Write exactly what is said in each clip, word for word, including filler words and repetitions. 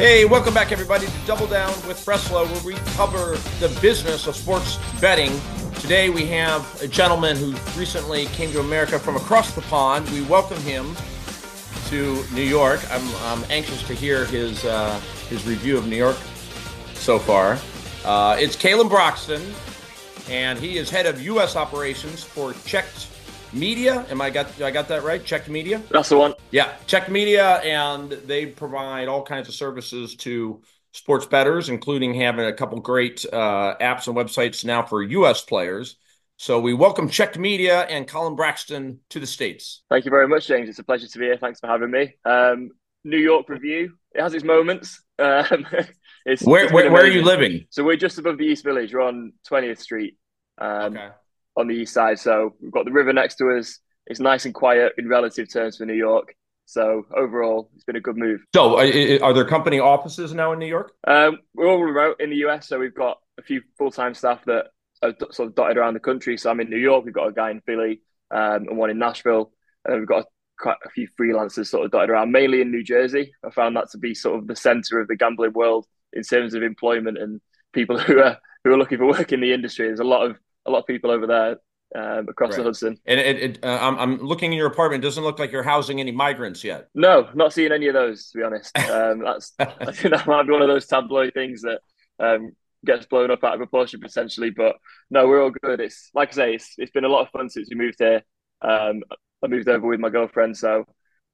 Hey, welcome back, everybody, to Double Down with Breslo, where we cover the business of sports betting. Today, we have a gentleman who recently came to America from across the pond. We welcome him to New York. I'm, I'm anxious to hear his uh, his review of New York so far. Uh, it's Callum Broxton, and he is head of U S operations for Checked Media. Am I got I got that right? Checked Media? That's the one. Yeah, Checked Media, and they provide all kinds of services to sports bettors, including having a couple great uh, apps and websites now for U S players. So we welcome Checked Media and Callum Broxton to the States. Thank you very much, James. It's a pleasure to be here. Thanks for having me. Um, New York review. It has its moments. Um, it's, where it's where, where are you living? So we're just above the East Village. We're on twentieth street. Um, okay. On the east side, so we've got the river next to us. It's nice and quiet in relative terms for New York. So overall, it's been a good move. So are, are there company offices now in New York? Um, we're all remote in the U S, so we've got a few full-time staff that are sort of dotted around the country. So I'm in New York. We've got a guy in Philly um, and one in Nashville. And we've got a, a few freelancers sort of dotted around, mainly in New Jersey. I found that to be sort of the center of the gambling world in terms of employment and people who are who are looking for work in the industry. There's a lot of A lot of people over there um, across right. the Hudson. And it, it, uh, I'm, I'm looking in your apartment. It doesn't look like you're housing any migrants yet. No, not seeing any of those, to be honest. Um, that's I think that might be one of those tabloid things that um, gets blown up out of proportion potentially. But no, we're all good. It's like I say, it's it's been a lot of fun since we moved here. Um, I moved over with my girlfriend, so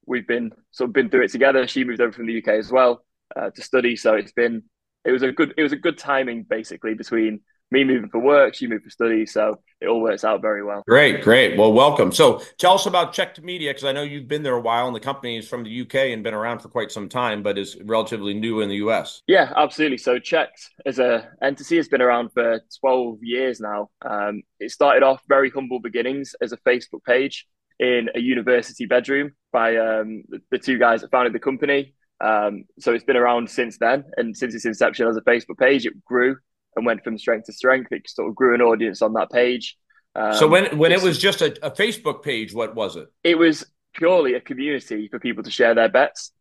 we've been sort of been through it together. She moved over from the U K as well uh, to study. So it's been it was a good it was a good timing basically between me moving for work, she moved for study, so it all works out very well. Great, great. Well, welcome. So tell us about Checked Media, because I know you've been there a while, and the company is from the U K and been around for quite some time, but is relatively new in the U S. Yeah, absolutely. So Checked as a entity has been around for twelve years now. Um, it started off very humble beginnings as a Facebook page in a university bedroom by um, the, the two guys that founded the company. Um, so it's been around since then, and since its inception as a Facebook page, it grew and went from strength to strength. It sort of grew an audience on that page. Um, so when, when it was just a, a Facebook page, what was it? It was purely a community for people to share their bets.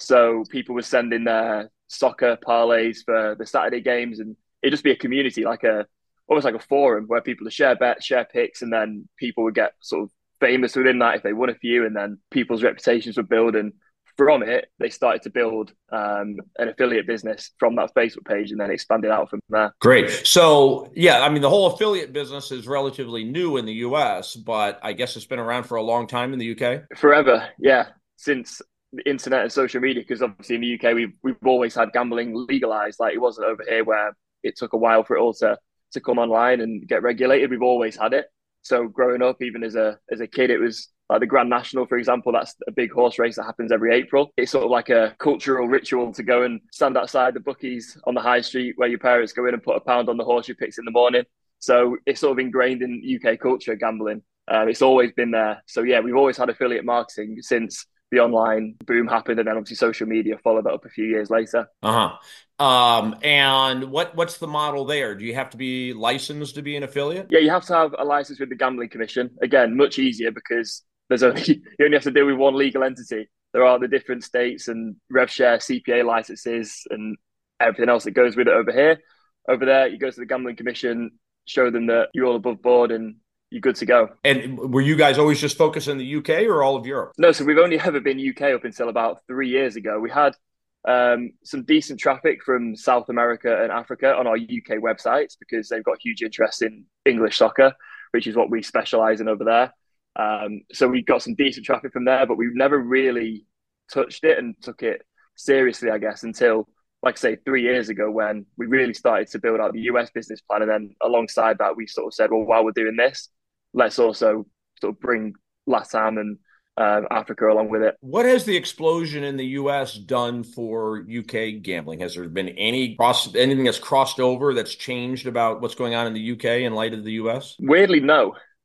So people were sending their soccer parlays for the Saturday games, and it'd just be a community, like a almost like a forum where people would share bets, share picks, and then people would get sort of famous within that if they won a few, and then people's reputations would build. And from it, they started to build um, an affiliate business from that Facebook page and then expanded out from there. Great. So, yeah, I mean, the whole affiliate business is relatively new in the U S, but I guess it's been around for a long time in the U K? Forever, yeah, since the internet and social media, because obviously in the U K, we've, we've always had gambling legalized. Like, it wasn't over here where it took a while for it all to, to come online and get regulated. We've always had it. So growing up, even as a as a kid, it was like the Grand National, for example. That's a big horse race that happens every April. It's sort of like a cultural ritual to go and stand outside the bookies on the high street where your parents go in and put a pound on the horse you picked in the morning. So it's sort of ingrained in U K culture, gambling. Uh, it's always been there. So yeah, we've always had affiliate marketing since the online boom happened, and then obviously social media followed that up a few years later. Uh-huh. Um, and what what's the model there? Do you have to be licensed to be an affiliate? Yeah, you have to have a license with the Gambling Commission. Again, much easier because there's only you only have to deal with one legal entity. There are the different states and rev share C P A licenses and everything else that goes with it over here. Over there, you go to the Gambling Commission, show them that you're all above board and you're good to go. And were you guys always just focused in the U K or all of Europe? No, so we've only ever been U K up until about three years ago. We had Um, some decent traffic from South America and Africa on our U K websites because they've got huge interest in English soccer, which is what we specialise in over there. Um, so we got some decent traffic from there, but we've never really touched it and took it seriously, I guess, until, like I say, three years ago when we really started to build out the U S business plan. And then alongside that, we sort of said, well, while we're doing this, let's also sort of bring LATAM and Um, Africa along with it. What has the explosion in the U S done for U K gambling? Has there been any cross, anything that's crossed over that's changed about what's going on in the U K in light of the U S? Weirdly, no.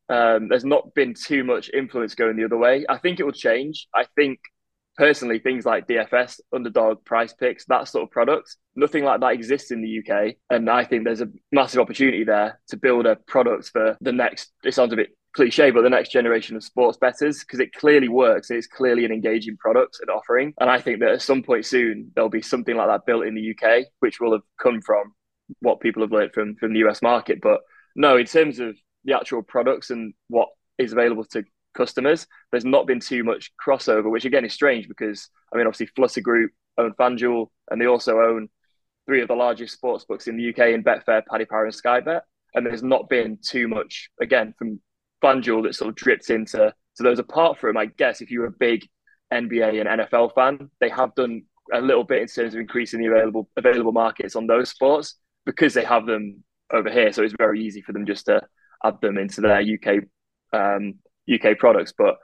Um, there's not been too much influence going the other way. I think it will change. I think, personally, things like D F S, Underdog, PrizePicks, that sort of product, nothing like that exists in the U K. And I think there's a massive opportunity there to build a product for the next, it sounds a bit cliche, but the next generation of sports bettors, because it clearly works. It's clearly an engaging product and offering. And I think that at some point soon, there'll be something like that built in the U K, which will have come from what people have learned from, from the U S market. But no, in terms of the actual products and what is available to customers, there's not been too much crossover, which again is strange because, I mean, obviously Flutter Group own FanDuel, and they also own three of the largest sports books in the U K in Betfair, Paddy Power and Skybet. And there's not been too much, again, from FanDuel that sort of drips into to those. Apart from, I guess, if you're a big N B A and N F L fan, they have done a little bit in terms of increasing the available available markets on those sports because they have them over here. So it's very easy for them just to add them into their U K um, U K products. But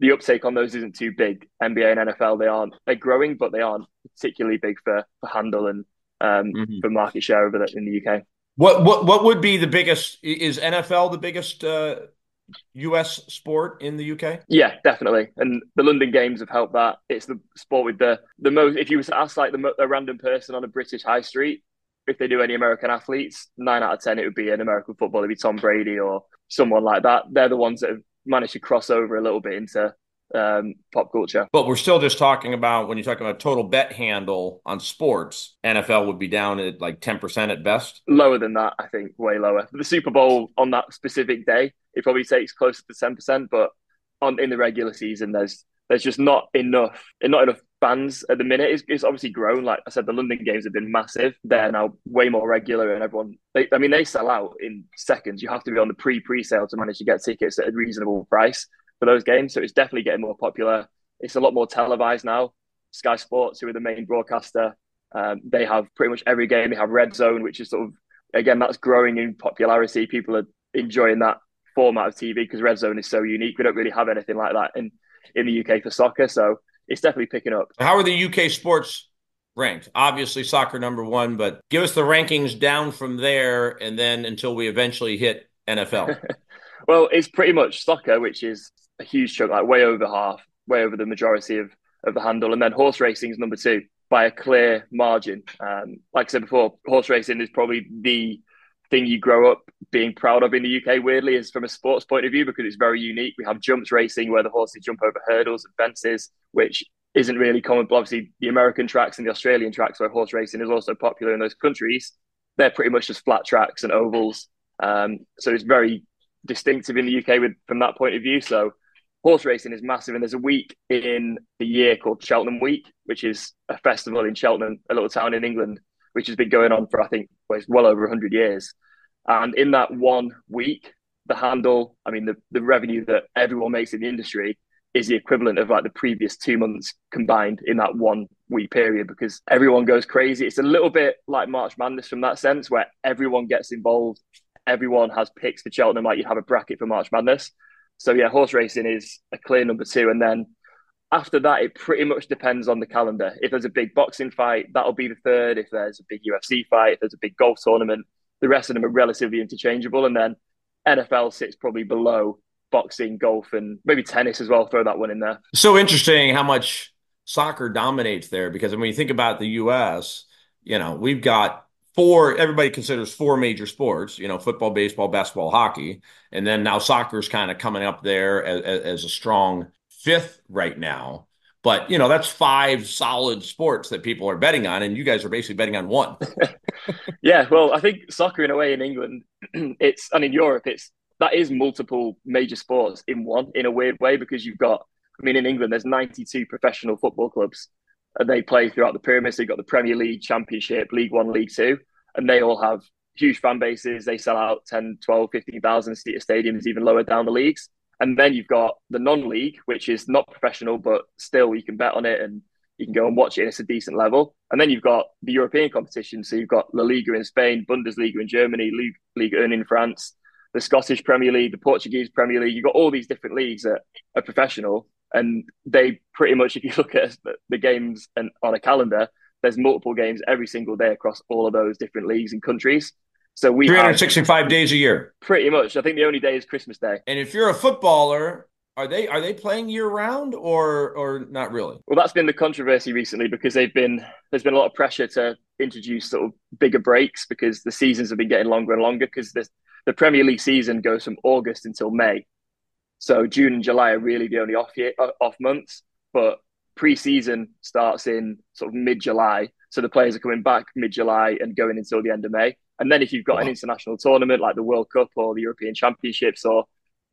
the uptake on those isn't too big. N B A and N F L, they aren't, they're growing, but they aren't particularly big for, for handle and um, mm-hmm. for market share over the, in the U K. What what what would be the biggest? Is N F L the biggest uh, U S sport in the U K? Yeah, definitely. And the London Games have helped that. It's the sport with the the most. If you were to ask like the a random person on a British high street if they knew any American athletes, nine out of ten it would be an American footballer, it'd be Tom Brady or someone like that. They're the ones that have managed to cross over a little bit into um, pop culture. But we're still just talking about, when you're talking about total bet handle on sports, N F L would be down at like ten percent at best. Lower than that, I think, way lower. The Super Bowl on that specific day, it probably takes closer to ten percent, but on in the regular season, there's there's just not enough, not enough fans at the minute. It's, it's obviously grown. Like I said, the London Games have been massive. They're now way more regular, and everyone, they, I mean, they sell out in seconds. You have to be on the pre-pre-sale to manage to get tickets at a reasonable price for those games. So it's definitely getting more popular. It's a lot more televised now. Sky Sports, who are the main broadcaster, um, they have pretty much every game. They have Red Zone, which is sort of, again, that's growing in popularity. People are enjoying that format of T V because Red Zone is so unique. We don't really have anything like that in, in the U K for soccer. So it's definitely picking up. How are the U K sports ranked? Obviously, soccer number one, but give us the rankings down from there and then until we eventually hit N F L. Well, it's pretty much soccer, which is a huge chunk, like way over half, way over the majority of, of the handle. And then horse racing is number two by a clear margin. Um, like I said before, horse racing is probably the thing you grow up being proud of in the U K, weirdly, is from a sports point of view, because it's very unique. We have jumps racing where the horses jump over hurdles and fences, which isn't really common. But obviously, the American tracks and the Australian tracks where horse racing is also popular in those countries, they're pretty much just flat tracks and ovals. Um, so it's very distinctive in the U K with, from that point of view. So horse racing is massive, and there's a week in the year called Cheltenham Week, which is a festival in Cheltenham, a little town in England, which has been going on for, I think, well over one hundred years. And in that one week, the handle, I mean, the, the revenue that everyone makes in the industry is the equivalent of like the previous two months combined in that one week period, because everyone goes crazy. It's a little bit like March Madness from that sense, where everyone gets involved. Everyone has picks for Cheltenham, like you'd have a bracket for March Madness. So yeah, horse racing is a clear number two. And then after that, it pretty much depends on the calendar. If there's a big boxing fight, that'll be the third. If there's a big U F C fight, if there's a big golf tournament, the rest of them are relatively interchangeable. And then N F L sits probably below boxing, golf, and maybe tennis as well. Throw that one in there. So interesting how much soccer dominates there, because when you think about the U S, you know, we've got four, everybody considers four major sports, you know, football, baseball, basketball, hockey. And then now soccer is kind of coming up there as, as a strong fifth right now. But, you know, that's five solid sports that people are betting on, and you guys are basically betting on one. Yeah, well, I think soccer in a way in England, it's, and in Europe, it's, that is multiple major sports in one, in a weird way, because you've got, I mean, in England, there's ninety-two professional football clubs, and they play throughout the pyramid. So you've got the Premier League, Championship, League One, League Two, and they all have huge fan bases. They sell out ten, twelve, fifteen thousand seater stadiums, even lower down the leagues. And then you've got the non-league, which is not professional, but still you can bet on it and you can go and watch it. And it's a decent level. And then you've got the European competition. So you've got La Liga in Spain, Bundesliga in Germany, Ligue one in France, the Scottish Premier League, the Portuguese Premier League. You've got all these different leagues that are professional. And they pretty much, if you look at the games and on a calendar, there's multiple games every single day across all of those different leagues and countries. So we three hundred sixty-five have, days a year. Pretty much. I think the only day is Christmas Day. And if you're a footballer, are they are they playing year round or or not really? Well, that's been the controversy recently, because they've been there's been a lot of pressure to introduce sort of bigger breaks, because the seasons have been getting longer and longer, because the Premier League season goes from August until May. So June and July are really the only off year, off months, but pre-season starts in sort of mid-July. So the players are coming back mid-July and going until the end of May. And then if you've got wow. an international tournament like the World Cup or the European Championships or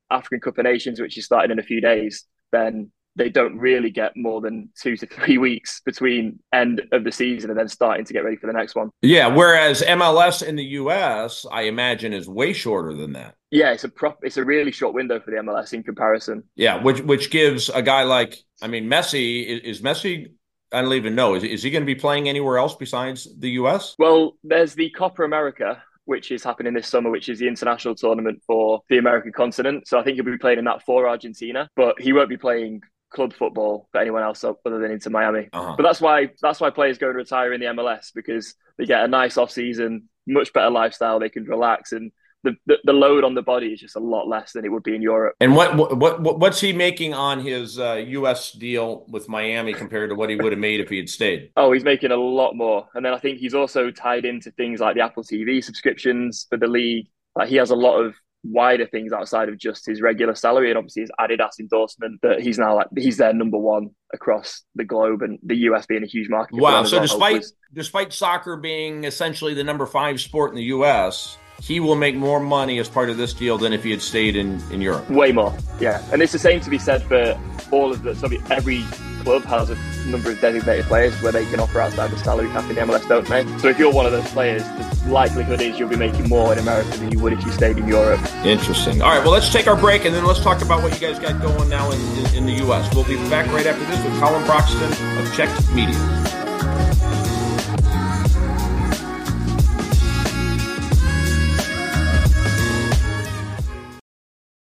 African Cup of Nations, which is starting in a few days, then they don't really get more than two to three weeks between end of the season and then starting to get ready for the next one. Yeah, whereas M L S in the U S, I imagine, is way shorter than that. Yeah, it's a prop, it's a really short window for the M L S in comparison. Yeah, which which gives a guy like, I mean, Messi, is, is Messi, I don't even know, is, is he going to be playing anywhere else besides the U S? Well, there's the Copa America, which is happening this summer, which is the international tournament for the American continent. So I think he'll be playing in that for Argentina, but he won't be playing club football for anyone else other than Inter Miami. Uh-huh. But that's why that's why players go and retire in the M L S, because they get a nice off-season, much better lifestyle, they can relax, and the, the, the load on the body is just a lot less than it would be in Europe. And what what, what what's he making on his uh, U S deal with Miami compared to what he would have made if he had stayed? Oh, he's making a lot more. And then I think he's also tied into things like the Apple T V subscriptions for the league. Like, he has a lot of wider things outside of just his regular salary, and obviously his Adidas endorsement that he's now like he's their number one across the globe, and the U S being a huge market. Wow! So despite hopeless. despite soccer being essentially the number five sport in the U S, he will make more money as part of this deal than if he had stayed in in Europe. Way more, yeah. And it's the same to be said for all of the. So every club has a number of designated players where they can offer outside the salary cap in the M L S, don't they? So if you're one of those players, the likelihood is you'll be making more in America than you would if you stayed in Europe. Interesting. All right, well, let's take our break, and then let's talk about what you guys got going now in, in, in the U S. We'll be back right after this with Callum Broxton of Checked Media.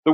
The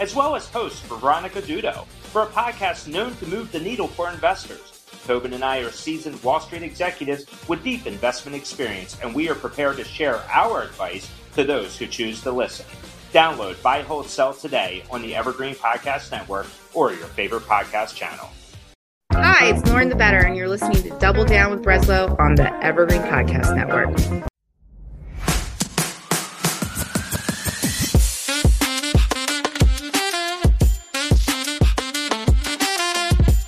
as well as host Veronica Dudo, for a podcast known to move the needle for investors. Tobin and I are seasoned Wall Street executives with deep investment experience, and we are prepared to share our advice to those who choose to listen. Download Buy, Hold, Sell today on the Evergreen Podcast Network or your favorite podcast channel. Hi, it's Lauren the Better, and you're listening to Double Down with Breslo on the Evergreen Podcast Network.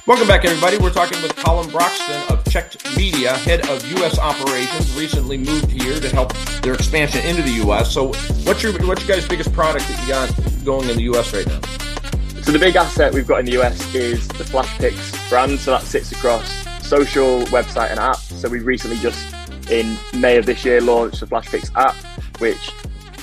Welcome back, everybody. We're talking with Callum Broxton of Checked Media, head of U S operations, recently moved here to help their expansion into the U S. So what's your what's your guys' biggest product that you got going in the U S right now? So the big asset we've got in the U S is the Flashpicks brand. So that sits across social, website, and app. So we've recently just, in May of this year, launched the Flashpicks app, which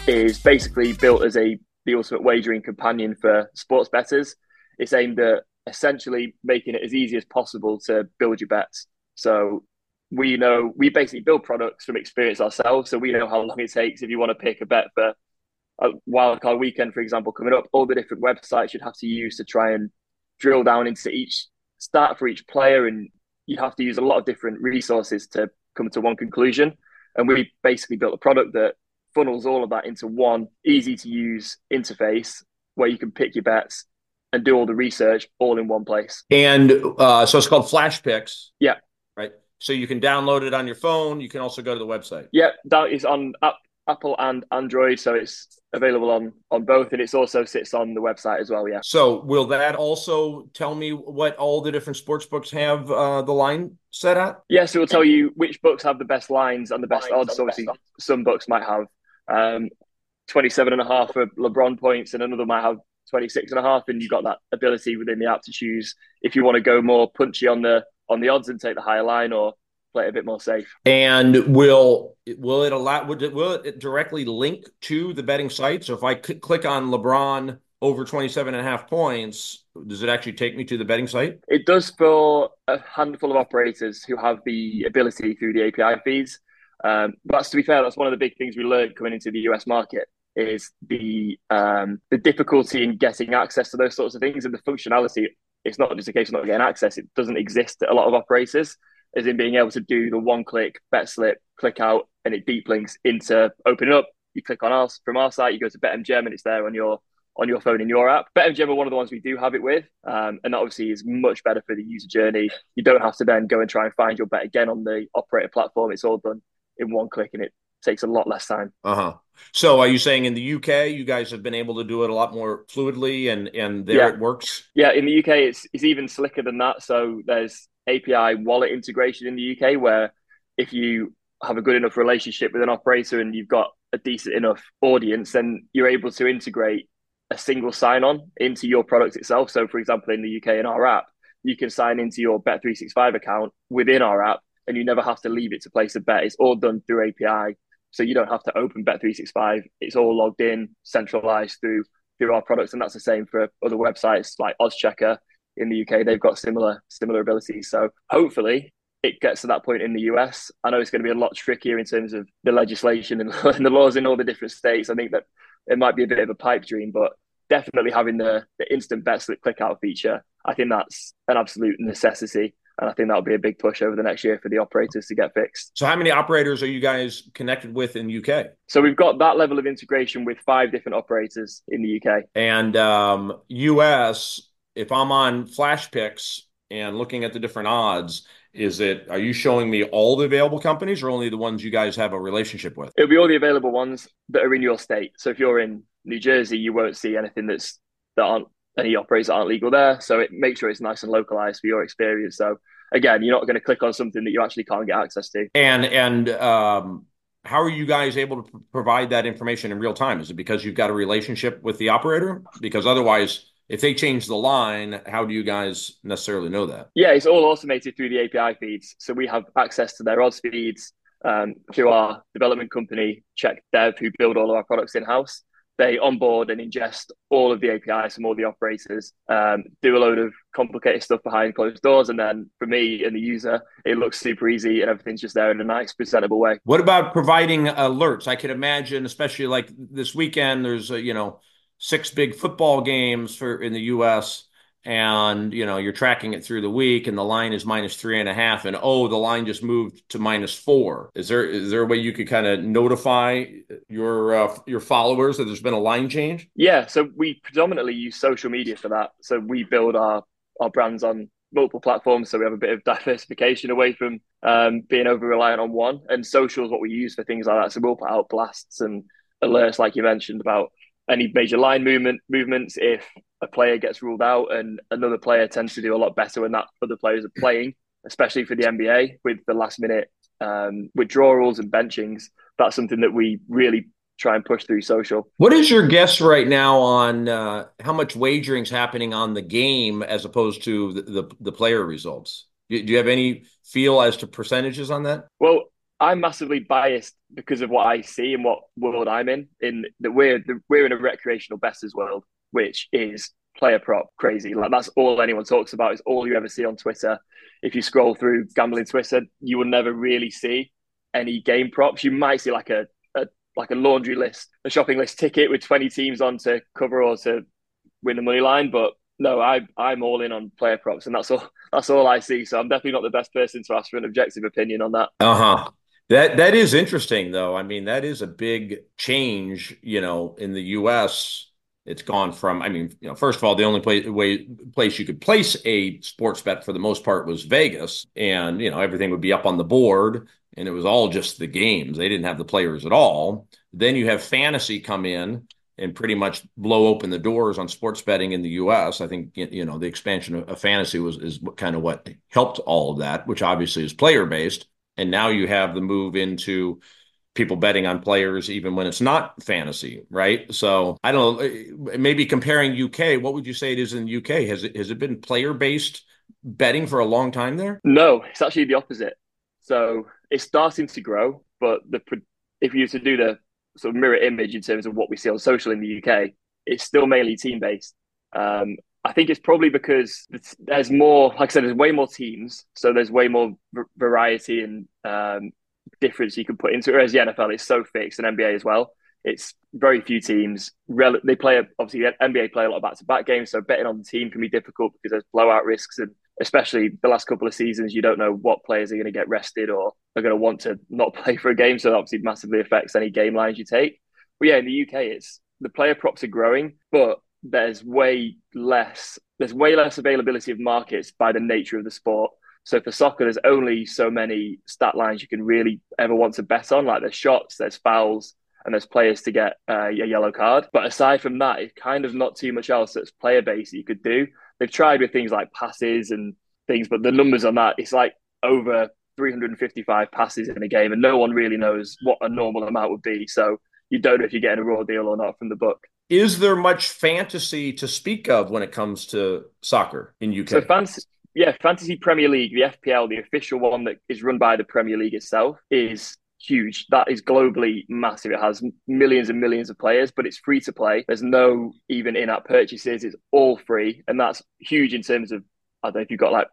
is basically built as a the ultimate wagering companion for sports bettors. It's aimed at essentially making it as easy as possible to build your bets. So we know, we basically build products from experience ourselves. So we know how long it takes if you want to pick a bet for a wildcard weekend, for example, coming up, all the different websites you'd have to use to try and drill down into each stat for each player. And you'd have to use a lot of different resources to come to one conclusion. And we basically built a product that funnels all of that into one easy to use interface where you can pick your bets and do all the research all in one place. And uh, so it's called Flashpicks. Yeah. Right. So you can download it on your phone. You can also go to the website. Yeah, that is on app, Apple and Android. So it's available on, on both. And it also sits on the website as well. Yeah. So will that also tell me what all the different sports books have uh, the line set at? Yes, yeah, so it will tell you which books have the best lines and the best lines odds. Obviously, best. Some books might have um, twenty-seven and a half for LeBron points, and another might have twenty-six and a half, and you've got that ability within the app to choose if you want to go more punchy on the on the odds and take the higher line, or play it a bit more safe. And will will it allow? Will it, will it directly link to the betting site? So if I c- click on LeBron over twenty-seven and a half points, does it actually take me to the betting site? It does for a handful of operators who have the ability through the A P I feeds. Um, but to be fair, that's one of the big things we learned coming into the U S market. Is the um, the difficulty in getting access to those sorts of things, and the functionality it's not just a case of not getting access. It doesn't exist at a lot of operators, as in being able to do the one-click, bet slip, click out, and it deep links into open it up. You click on us from our site, you go to BetMGM, and it's there on your on your phone in your app. BetMGM are one of the ones we do have it with, um, and that obviously is much better for the user journey. You don't have to then go and try and find your bet again on the operator platform. It's all done in one click, and it takes a lot less time. Uh-huh. So are you saying in the U K, you guys have been able to do it a lot more fluidly, and, and there yeah. it works? Yeah, in the U K, it's it's even slicker than that. So there's A P I wallet integration in the U K, where if you have a good enough relationship with an operator and you've got a decent enough audience, then you're able to integrate a single sign-on into your product itself. So for example, in the U K, in our app, you can sign into your Bet three sixty-five account within our app, and you never have to leave it to place a bet. It's all done through A P I. So you don't have to open Bet three sixty-five. It's all logged in, centralized through through our products. And that's the same for other websites like Oddschecker in the U K. They've got similar similar abilities. So hopefully it gets to that point in the U S. I know it's going to be a lot trickier in terms of the legislation and, and the laws in all the different states. I think that it might be a bit of a pipe dream, but definitely having the, the instant bet slip click out feature, I think that's an absolute necessity. And I think that'll be a big push over the next year for the operators to get fixed. So how many operators are you guys connected with in the U K? So we've got that level of integration with five different operators in the U K. And um, U S, if I'm on Flashpicks and looking at the different odds, is it, are you showing me all the available companies or only the ones you guys have a relationship with? It'll be all the available ones that are in your state. So if you're in New Jersey, you won't see anything that's that aren't any operators that aren't legal there. So it makes sure it's nice and localized for your experience. So again, you're not going to click on something that you actually can't get access to. And and um, how are you guys able to provide that information in real time? Is it because you've got a relationship with the operator? Because otherwise, if they change the line, how do you guys necessarily know that? Yeah, it's all automated through the A P I feeds. So we have access to their odds feeds um, through our development company, Check Dev, who build all of our products in-house. They onboard and ingest all of the A P Is from all the operators, um, do a load of complicated stuff behind closed doors. And then for me and the user, it looks super easy and everything's just there in a nice, presentable way. What about providing alerts? I can imagine, especially like this weekend, there's, a, you know, six big football games for in the U S and, you know, you're tracking it through the week and the line is minus three and a half and, oh, the line just moved to minus four. Is there is there a way you could kind of notify your uh, your followers that there's been a line change? Yeah, so we predominantly use social media for that. So we build our, our brands on multiple platforms. So we have a bit of diversification away from um, being over-reliant on one. And social is what we use for things like that. So we'll put out blasts and alerts, like you mentioned, about any major line movement movements. If a player gets ruled out and another player tends to do a lot better when that other players are playing, especially for the N B A with the last minute um, withdrawals and benchings, that's something that we really try and push through social. What is your guess right now on uh, how much wagering is happening on the game as opposed to the, the, the player results? Do you have any feel as to percentages on that? Well, I'm massively biased because of what I see and what world I'm in. In that we're we're in a recreational bettors world, which is player prop crazy. Like that's all anyone talks about. It's all you ever see on Twitter. If you scroll through gambling Twitter, you will never really see any game props. You might see like a, a like a laundry list, a shopping list ticket with twenty teams on to cover or to win the money line. But no, I I'm all in on player props, and that's all that's all I see. So I'm definitely not the best person to ask for an objective opinion on that. Uh huh. That that is interesting, though. I mean, that is a big change, you know, in the U S. It's gone from, I mean, you know, first of all, the only place, way, place you could place a sports bet for the most part was Vegas. And, you know, everything would be up on the board. And it was all just the games. They didn't have the players at all. Then you have fantasy come in and pretty much blow open the doors on sports betting in the U S. I think, you know, the expansion of fantasy was is kind of what helped all of that, which obviously is player-based. And now you have the move into people betting on players even when it's not fantasy, right? So I don't know, maybe comparing U K, what would you say it is in the U K? Has it, has it been player-based betting for a long time there? No, it's actually the opposite. So it's starting to grow, but the if you were to do the sort of mirror image in terms of what we see on social in the U K, it's still mainly team-based. Um, I think it's probably because there's more, like I said, there's way more teams. So there's way more v- variety and um, difference you can put into it. Whereas the N F L is so fixed, and N B A as well. It's very few teams. Rel- they play, obviously, the N B A play a lot of back-to-back games, so betting on the team can be difficult because there's blowout risks, and especially the last couple of seasons, you don't know what players are going to get rested or are going to want to not play for a game, so that obviously massively affects any game lines you take. But yeah, in the U K, it's the player props are growing, but there's way less there's way less availability of markets by the nature of the sport. So for soccer, there's only so many stat lines you can really ever want to bet on. Like there's shots, there's fouls, and there's players to get uh, a yellow card. But aside from that, it's kind of not too much else that's player based that you could do. They've tried with things like passes and things, but the numbers on that, it's like over three hundred fifty-five passes in a game, and no one really knows what a normal amount would be. So you don't know if you're getting a raw deal or not from the book. Is there much fantasy to speak of when it comes to soccer in U K? So fantasy... Yeah, Fantasy Premier League, the F P L, the official one that is run by the Premier League itself, is huge. That is globally massive. It has millions and millions of players, but it's free to play. There's no even in-app purchases. It's all free. And that's huge in terms of, I don't know, if you've got like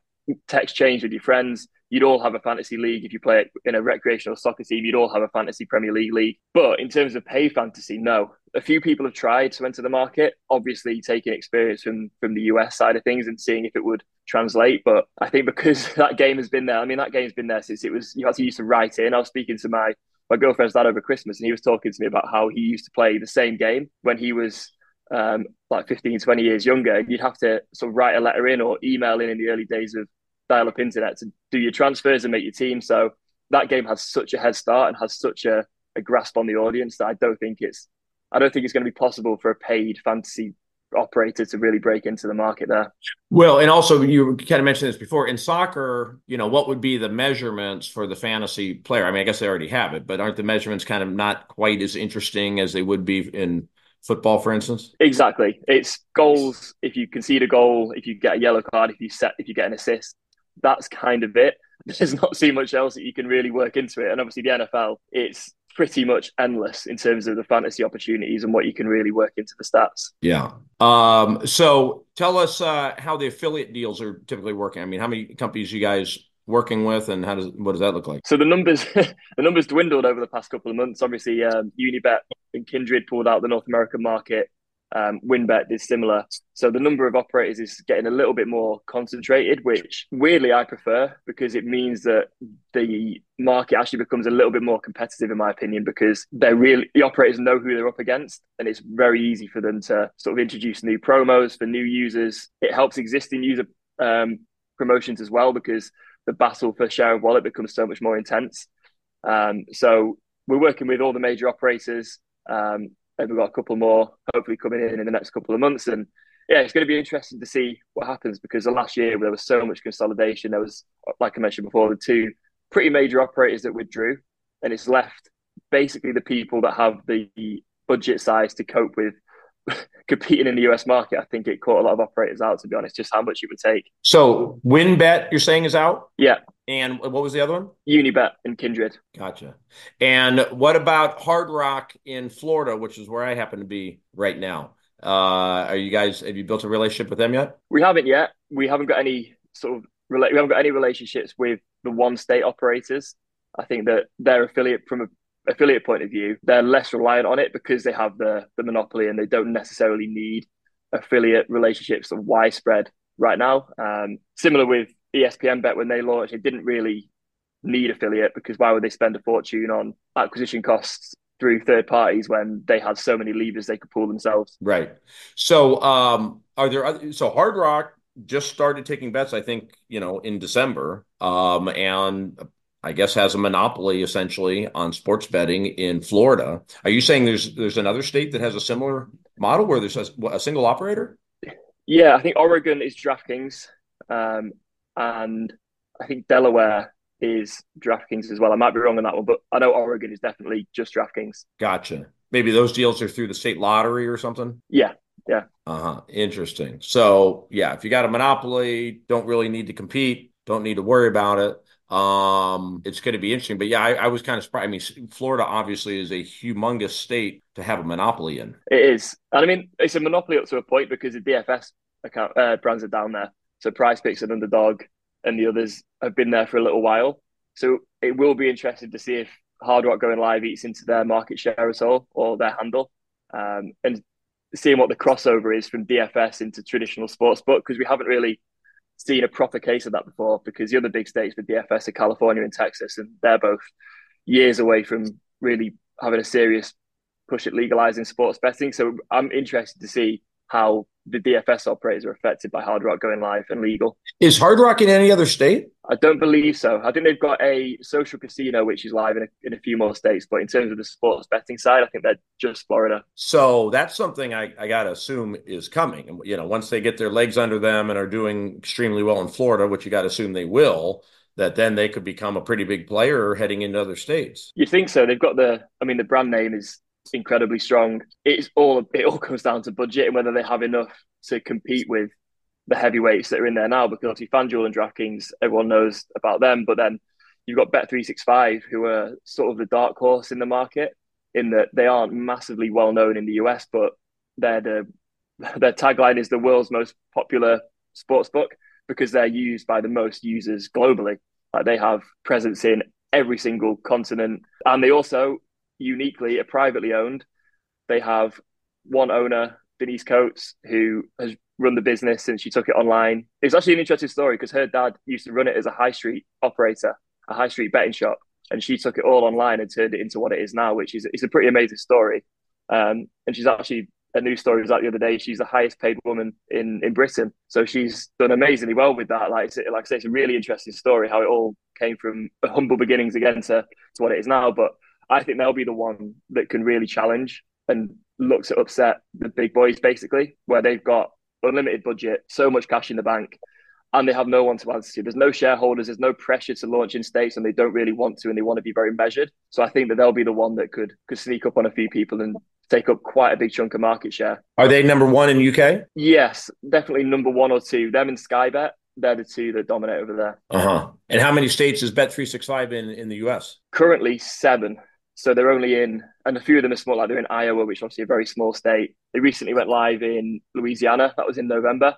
text change with your friends, you'd all have a fantasy league. If you play in a recreational soccer team, you'd all have a Fantasy Premier League league. But in terms of pay fantasy, no. A few people have tried to enter the market, obviously taking experience from, from the U S side of things and seeing if it would translate. But I think because that game has been there, I mean, that game's been there since it was, you had to use to write in. I was speaking to my, my girlfriend's dad over Christmas, and he was talking to me about how he used to play the same game when he was um, like fifteen, twenty years younger. You'd have to sort of write a letter in or email in in the early days of dial-up internet to do your transfers and make your team. So that game has such a head start and has such a, a grasp on the audience that I don't think it's, I don't think it's going to be possible for a paid fantasy operator to really break into the market there. Well, and also you kind of mentioned this before in soccer, you know, what would be the measurements for the fantasy player? I mean, I guess they already have it, but aren't the measurements kind of not quite as interesting as they would be in football, for instance? Exactly. It's goals. If you concede a goal, if you get a yellow card, if you set, if you get an assist, that's kind of it. There's not too much else that you can really work into it. And obviously the N F L, it's pretty much endless in terms of the fantasy opportunities and what you can really work into the stats. Yeah. Um, so tell us uh, how the affiliate deals are typically working. I mean, how many companies you guys working with, and how does what does that look like? So the numbers the numbers dwindled over the past couple of months. Obviously, um, Unibet and Kindred pulled out the North American market. Um, WinBet did similar. So the number of operators is getting a little bit more concentrated, which weirdly I prefer, because it means that the market actually becomes a little bit more competitive, in my opinion, because they're really, the operators know who they're up against, and it's very easy for them to sort of introduce new promos for new users. It helps existing user um, promotions as well, because the battle for share of wallet becomes so much more intense. Um, so we're working with all the major operators. Um, And we've got a couple more hopefully coming in in the next couple of months. And yeah, it's going to be interesting to see what happens, because the last year there was so much consolidation. There was, like I mentioned before, the two pretty major operators that withdrew, and it's left basically the people that have the budget size to cope with competing in the U S market. I think it caught a lot of operators out, to be honest, just how much it would take. So WinBet, you're saying, is out? Yeah. And what was the other one? Unibet and Kindred. Gotcha. And what about Hard Rock in Florida, which is where I happen to be right now? Uh, are you guys, have you built a relationship with them yet? We haven't yet. We haven't got any sort of, we haven't got any relationships with the one state operators. I think that their affiliate, from a affiliate point of view, they're less reliant on it because they have the, the monopoly, and they don't necessarily need affiliate relationships of widespread right now. Um, similar with E S P N Bet, when they launched, it didn't really need affiliate, because why would they spend a fortune on acquisition costs through third parties when they had so many levers they could pull themselves? Right. So um, are there other, so Hard Rock just started taking bets, I think, you know, in December, um, and I guess has a monopoly essentially on sports betting in Florida. Are you saying there's there's another state that has a similar model where there's a, a single operator? Yeah, I think Oregon is DraftKings, um, and I think Delaware is DraftKings as well. I might be wrong on that one, but I know Oregon is definitely just DraftKings. Gotcha. Maybe those deals are through the state lottery or something? Yeah. Yeah. Uh-huh. Interesting. So yeah, if you got a monopoly, don't really need to compete, don't need to worry about it. Um, it's going to be interesting, but yeah, I, I was kind of surprised. I mean, Florida obviously is a humongous state to have a monopoly in. It is. And I mean, it's a monopoly up to a point, because the D F S account uh, brands are down there. So PrizePicks and Underdog and the others have been there for a little while. So it will be interesting to see if Hard Rock going live eats into their market share at all, or their handle. Um, and seeing what the crossover is from D F S into traditional sportsbook, because we haven't really seen a proper case of that before, because the other big stakes with D F S are California and Texas, and they're both years away from really having a serious push at legalizing sports betting. So I'm interested to see how the D F S operators are affected by Hard Rock going live and legal. Is Hard Rock in any other state? I don't believe so. I think they've got a social casino, which is live in a, in a few more states. But in terms of the sports betting side, I think they're just Florida. So that's something I, I got to assume is coming. You know, once they get their legs under them and are doing extremely well in Florida, which you got to assume they will, that then they could become a pretty big player heading into other states. You think so? They've got the, I mean, the brand name is incredibly strong. It's all it all comes down to budget and whether they have enough to compete with the heavyweights that are in there now, because obviously FanDuel and DraftKings, everyone knows about them, but then you've got Bet three sixty-five, who are sort of the dark horse in the market, in that they aren't massively well known in the U S, but they're the their tagline is the world's most popular sportsbook, because they're used by the most users globally. Like, they have presence in every single continent, and they also uniquely are privately owned. They have one owner, Denise Coates, who has run the business since she took it online. It's actually an interesting story, because her dad used to run it as a high street operator, a high street betting shop, and she took it all online and turned it into what it is now, which is it's a pretty amazing story. Um, and she's actually, a news story was out the other day, she's the highest paid woman in, in Britain. So she's done amazingly well with that. Like, like I say, it's a really interesting story, how it all came from humble beginnings again to, to what it is now. But I think they'll be the one that can really challenge and look to upset the big boys, basically, where they've got unlimited budget, so much cash in the bank, and they have no one to answer to. There's no shareholders, there's no pressure to launch in states, and they don't really want to, and they want to be very measured. So I think that they'll be the one that could, could sneak up on a few people and take up quite a big chunk of market share. Are they number one in U K? Yes, definitely number one or two. Them and Skybet. They're the two that dominate over there. Uh-huh. And how many states is Bet three sixty-five in in the U S? Currently seven. So they're only in, and a few of them are small, like they're in Iowa, which is obviously a very small state. They recently went live in Louisiana. That was in November.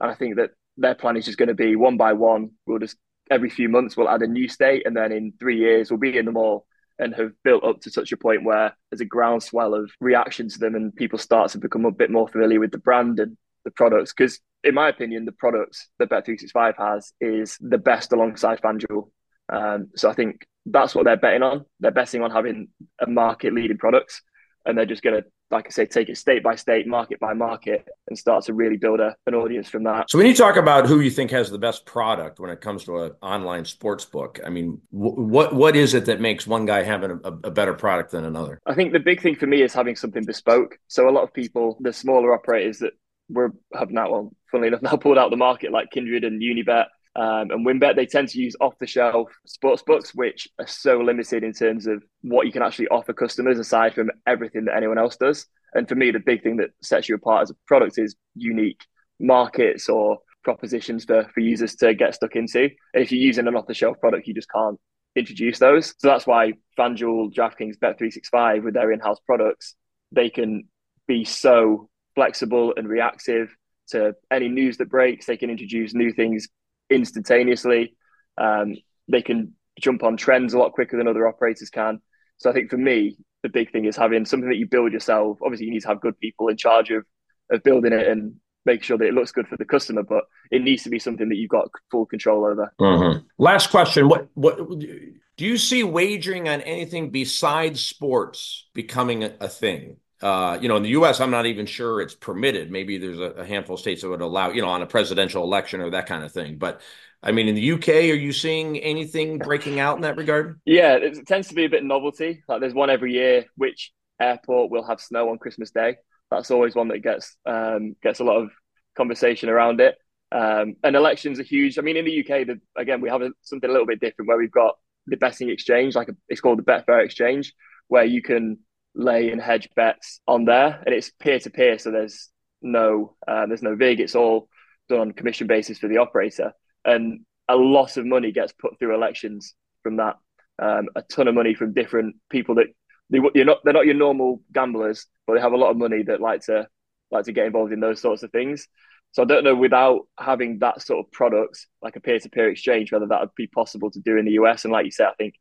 And I think that their plan is just going to be one by one. We'll just, every few months, we'll add a new state. And then in three years, we'll be in them all and have built up to such a point where there's a groundswell of reaction to them and people start to become a bit more familiar with the brand and the products. Because in my opinion, the products that Bet three sixty-five has is the best alongside FanDuel. Um, so I think that's what they're betting on. They're betting on having a market-leading products, and they're just going to, like I say, take it state by state, market by market, and start to really build a, an audience from that. So when you talk about who you think has the best product when it comes to an online sports book, I mean, w- what what is it that makes one guy having a, a better product than another? I think the big thing for me is having something bespoke. So a lot of people, the smaller operators that we're have now, well, funnily enough, now pulled out the market, like Kindred and Unibet um, and WinBet, they tend to use off-the-shelf sportsbooks, which are so limited in terms of what you can actually offer customers aside from everything that anyone else does. And for me, the big thing that sets you apart as a product is unique markets or propositions for, for users to get stuck into. And if you're using an off-the-shelf product, you just can't introduce those. So that's why FanDuel, DraftKings, Bet three sixty-five, with their in-house products, they can be so flexible and reactive to any news that breaks. They can introduce new things instantaneously. Um, they can jump on trends a lot quicker than other operators can. So I think for me, the big thing is having something that you build yourself. Obviously, you need to have good people in charge of, of building it and make sure that it looks good for the customer, but it needs to be something that you've got full control over. Mm-hmm. Last question. What, what do you see wagering on anything besides sports becoming a, a thing? Uh, you know, in the U S, I'm not even sure it's permitted. Maybe there's a, a handful of states that would allow, you know, on a presidential election or that kind of thing. But I mean, in the U K, are you seeing anything breaking out in that regard? Yeah, it tends to be a bit of novelty. Like, there's one every year, which airport will have snow on Christmas Day. That's always one that gets um, gets a lot of conversation around it. Um, and elections are huge. I mean, in the U K, the, again, we have a, something a little bit different where we've got the betting exchange, like a, it's called the Betfair Exchange, where you can lay and hedge bets on there, and it's peer-to-peer, so there's no uh, there's no vig. It's all done on commission basis for the operator, and a lot of money gets put through elections from that. Um, a ton of money from different people that they, you're not they're not your normal gamblers, but they have a lot of money that like to like to get involved in those sorts of things. So I don't know, without having that sort of product like a peer-to-peer exchange, whether that would be possible to do in the U S. And like you said, I think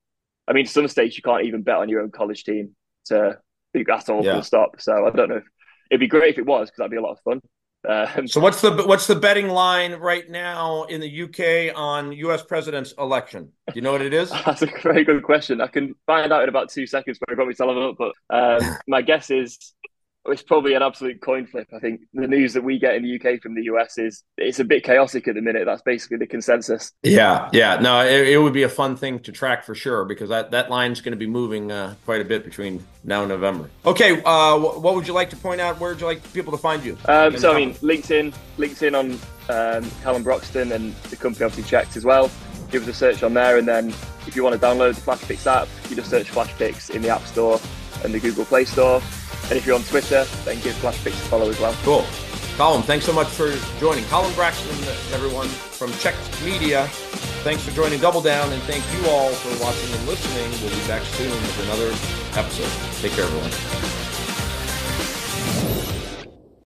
I mean, some states you can't even bet on your own college team to that's all full stop. So I don't know if it'd be great if it was, because that'd be a lot of fun. Um, so what's the what's the betting line right now in the U K on U S president's election? Do you know what it is? That's a very good question. I can find out in about two seconds, but I probably tell them up. But um, my guess is it's probably an absolute coin flip. I think the news that we get in the U K from the U S is it's a bit chaotic at the minute. That's basically the consensus. Yeah, yeah. No, it, it would be a fun thing to track for sure, because that, that line's going to be moving uh, quite a bit between now and November. Okay, uh, what would you like to point out? Where would you like people to find you? Um, so, I mean, LinkedIn, LinkedIn on um, Callum Broxton, and the company obviously Checked as well. Give us a search on there. And then if you want to download the Flashpicks app, you just search Flashpicks in the App Store and the Google Play Store. And if you're on Twitter, then give Flashpicks a follow as well. Cool. Callum, thanks so much for joining. Callum Broxton, everyone, from Checked Media. Thanks for joining Double Down, and thank you all for watching and listening. We'll be back soon with another episode. Take care, everyone.